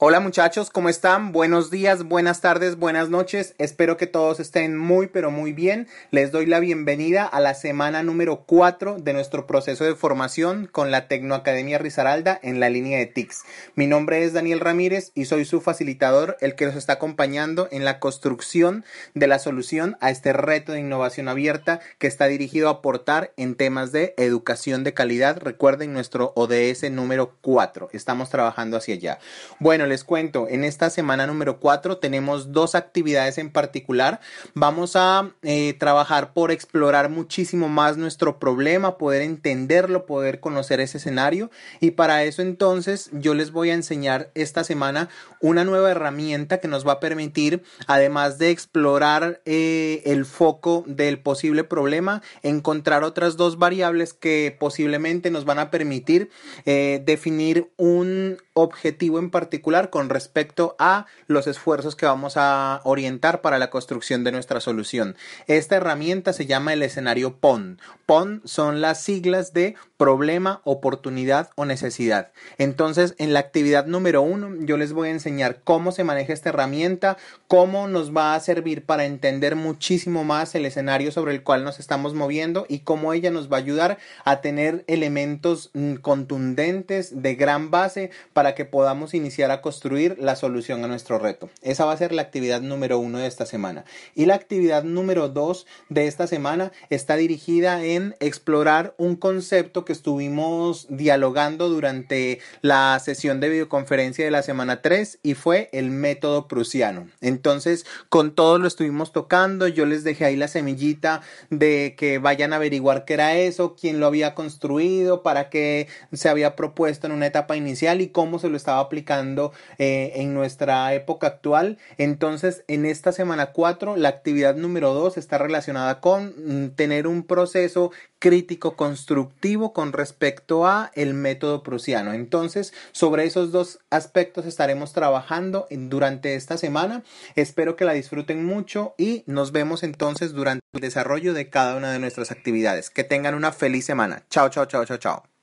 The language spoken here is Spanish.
Hola muchachos, ¿cómo están? Buenos días, buenas tardes, buenas noches. Espero que todos estén muy pero muy bien. Les doy la bienvenida a la semana número 4 de nuestro proceso de formación con la Tecnoacademia Risaralda en la línea de TICS. Mi nombre es Daniel Ramírez y soy su facilitador, el que los está acompañando en la construcción de la solución a este reto de innovación abierta que está dirigido a aportar en temas de educación de calidad. Recuerden nuestro ODS número 4. Estamos trabajando hacia allá. Bueno, les cuento, en esta semana número 4 tenemos dos actividades en particular. Vamos a trabajar por explorar muchísimo más nuestro problema, poder entenderlo, poder conocer ese escenario, y para eso entonces yo les voy a enseñar esta semana una nueva herramienta que nos va a permitir, además de explorar el foco del posible problema, encontrar otras dos variables que posiblemente nos van a permitir definir un objetivo en particular con respecto a los esfuerzos que vamos a orientar para la construcción de nuestra solución. Esta herramienta se llama el escenario PON. PON son las siglas de problema, oportunidad o necesidad. Entonces, en la actividad número 1 yo les voy a enseñar cómo se maneja esta herramienta, cómo nos va a servir para entender muchísimo más el escenario sobre el cual nos estamos moviendo y cómo ella nos va a ayudar a tener elementos contundentes de gran base para que podamos iniciar a construir la solución a nuestro reto. Esa va a ser la actividad número 1 de esta semana. Y la actividad número 2 de esta semana está dirigida en explorar un concepto que estuvimos dialogando durante la sesión de videoconferencia de la semana 3 y fue el método prusiano. Entonces, con todo lo estuvimos tocando. Yo les dejé ahí la semillita de que vayan a averiguar qué era eso, quién lo había construido, para qué se había propuesto en una etapa inicial y cómo se lo estaba aplicando en nuestra época actual. Entonces, en esta semana 4, la actividad número 2 está relacionada con tener un proceso crítico constructivo con respecto a el método prusiano. Entonces, sobre esos dos aspectos estaremos trabajando durante esta semana. Espero que la disfruten mucho y nos vemos entonces durante el desarrollo de cada una de nuestras actividades. Que tengan una feliz semana. Chao, chao, chao, chao, chao.